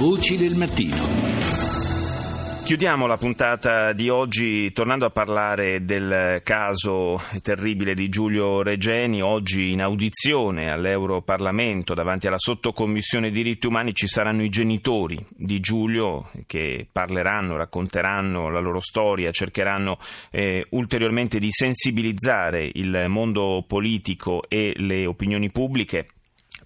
Voci del mattino. Chiudiamo la puntata di oggi tornando a parlare del caso terribile di Giulio Regeni. Oggi in audizione all'Europarlamento davanti alla sottocommissione diritti umani ci saranno i genitori di Giulio che parleranno, racconteranno la loro storia, cercheranno ulteriormente di sensibilizzare il mondo politico e le opinioni pubbliche.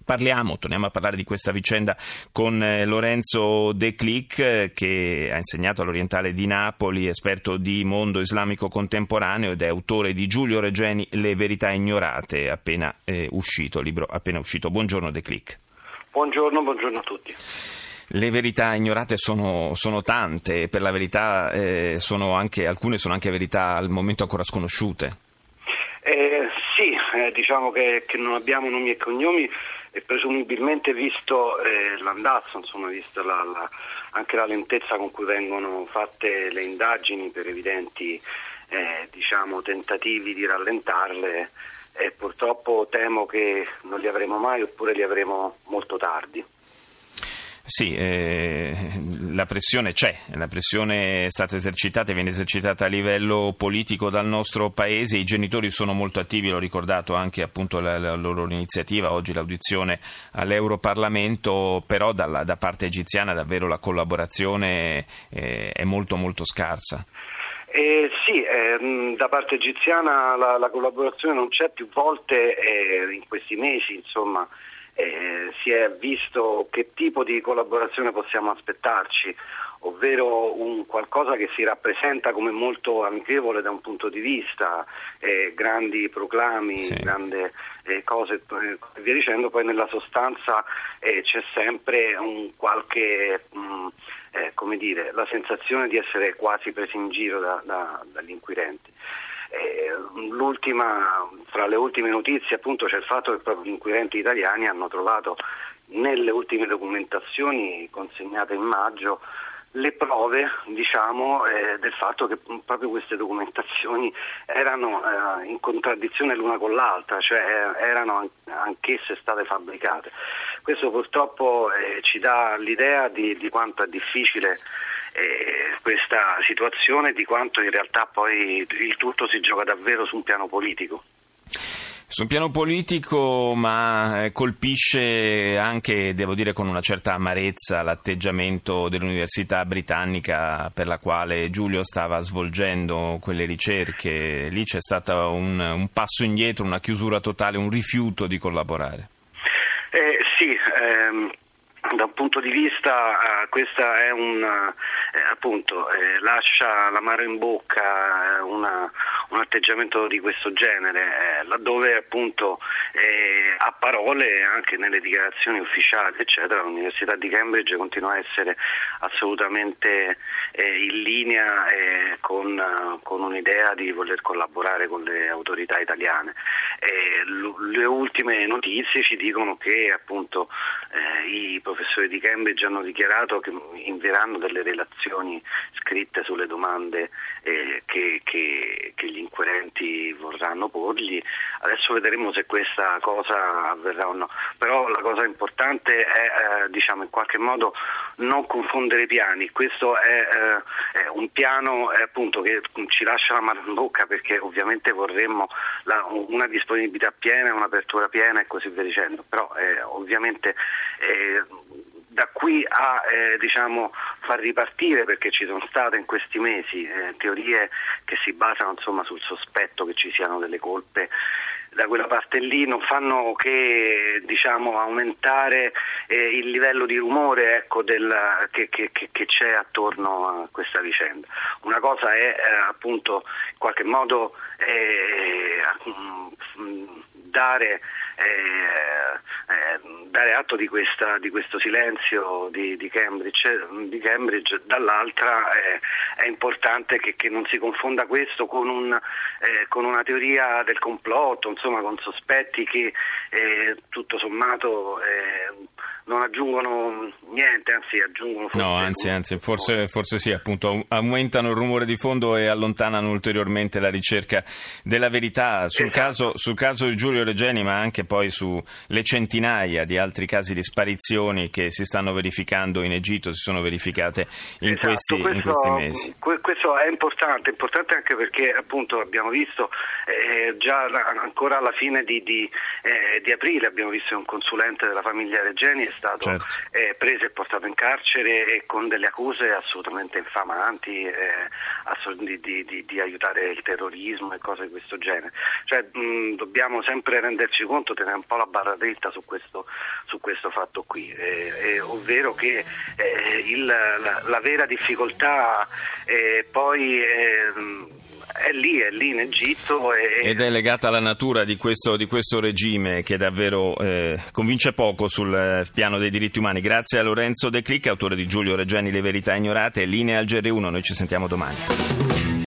Torniamo a parlare di questa vicenda con Lorenzo Declich, che ha insegnato all'Orientale di Napoli, esperto di mondo islamico contemporaneo ed è autore di Giulio Regeni, Le verità ignorate, libro appena uscito. Buongiorno Declich. Buongiorno a tutti. Le verità ignorate sono tante, per la verità alcune sono anche verità al momento ancora sconosciute. Diciamo che non abbiamo nomi e cognomi e presumibilmente visto l'andazzo, visto anche la lentezza con cui vengono fatte le indagini per evidenti tentativi di rallentarle, purtroppo temo che non li avremo mai oppure li avremo molto tardi. Sì, la pressione c'è, la pressione è stata esercitata e viene esercitata a livello politico dal nostro paese. I genitori sono molto attivi, l'ho ricordato anche appunto la loro iniziativa, oggi l'audizione all'Europarlamento, però da parte egiziana davvero la collaborazione è molto molto scarsa. Da parte egiziana la collaborazione non c'è, più volte in questi mesi si è visto che tipo di collaborazione possiamo aspettarci, ovvero un qualcosa che si rappresenta come molto amichevole da un punto di vista, grandi proclami, sì, grandi cose e via dicendo, poi nella sostanza c'è sempre un qualche la sensazione di essere quasi presi in giro dagli inquirenti. Fra le ultime notizie appunto c'è il fatto che proprio gli inquirenti italiani hanno trovato nelle ultime documentazioni consegnate in maggio le prove del fatto che proprio queste documentazioni erano in contraddizione l'una con l'altra, cioè erano anch'esse state fabbricate. Questo purtroppo ci dà l'idea di quanto è difficile questa situazione, di quanto in realtà poi il tutto si gioca davvero su un piano politico. Su un piano politico, ma colpisce anche, devo dire, con una certa amarezza l'atteggiamento dell'università britannica per la quale Giulio stava svolgendo quelle ricerche. Lì c'è stato un passo indietro, una chiusura totale, un rifiuto di collaborare. Da un punto di vista questa è lascia l'amaro in bocca un atteggiamento di questo genere, laddove appunto a parole, anche nelle dichiarazioni ufficiali eccetera, l'Università di Cambridge continua a essere assolutamente in linea con un'idea di voler collaborare con le autorità italiane. Le ultime notizie ci dicono che appunto i professori di Cambridge hanno dichiarato che invieranno delle relazioni scritte sulle domande che gli inquirenti vorranno porgli. Adesso vedremo se questa cosa avverrà o no, però la cosa importante è in qualche modo non confondere i piani. Questo è un piano appunto che ci lascia la mano in bocca, perché ovviamente vorremmo una disponibilità piena, un'apertura piena e così via dicendo, però ovviamente da qui a far ripartire, perché ci sono state in questi mesi teorie che si basano sul sospetto che ci siano delle colpe da quella parte lì, non fanno che aumentare il livello di rumore che c'è attorno a questa vicenda. Una cosa è appunto in qualche modo dare atto di questo silenzio di Cambridge, dall'altra è importante che non si confonda questo con una teoria del complotto, con sospetti che tutto sommato non aggiungono niente, anzi aggiungono forse... No, anzi, forse sì, appunto, aumentano il rumore di fondo e allontanano ulteriormente la ricerca della verità sul, esatto, sul caso di Giulio Regeni, ma anche poi sulle centinaia di altri casi di sparizioni che si stanno verificando in Egitto, si sono verificate in, esatto, in questi mesi. Questo è importante anche perché appunto abbiamo visto già ancora alla fine di aprile abbiamo visto un consulente della famiglia Regeni è stato, certo, preso e portato in carcere e con delle accuse assolutamente infamanti di aiutare il terrorismo e cose di questo genere. Cioè dobbiamo sempre renderci conto, tenere un po' la barra dritta su questo fatto qui, ovvero che la vera difficoltà poi è lì in Egitto ed è legata alla natura di questo regime che davvero convince poco sul piano dei diritti umani. Grazie a Lorenzo Declich, autore di Giulio Regeni, Le verità ignorate, Linea al GR1, noi ci sentiamo domani.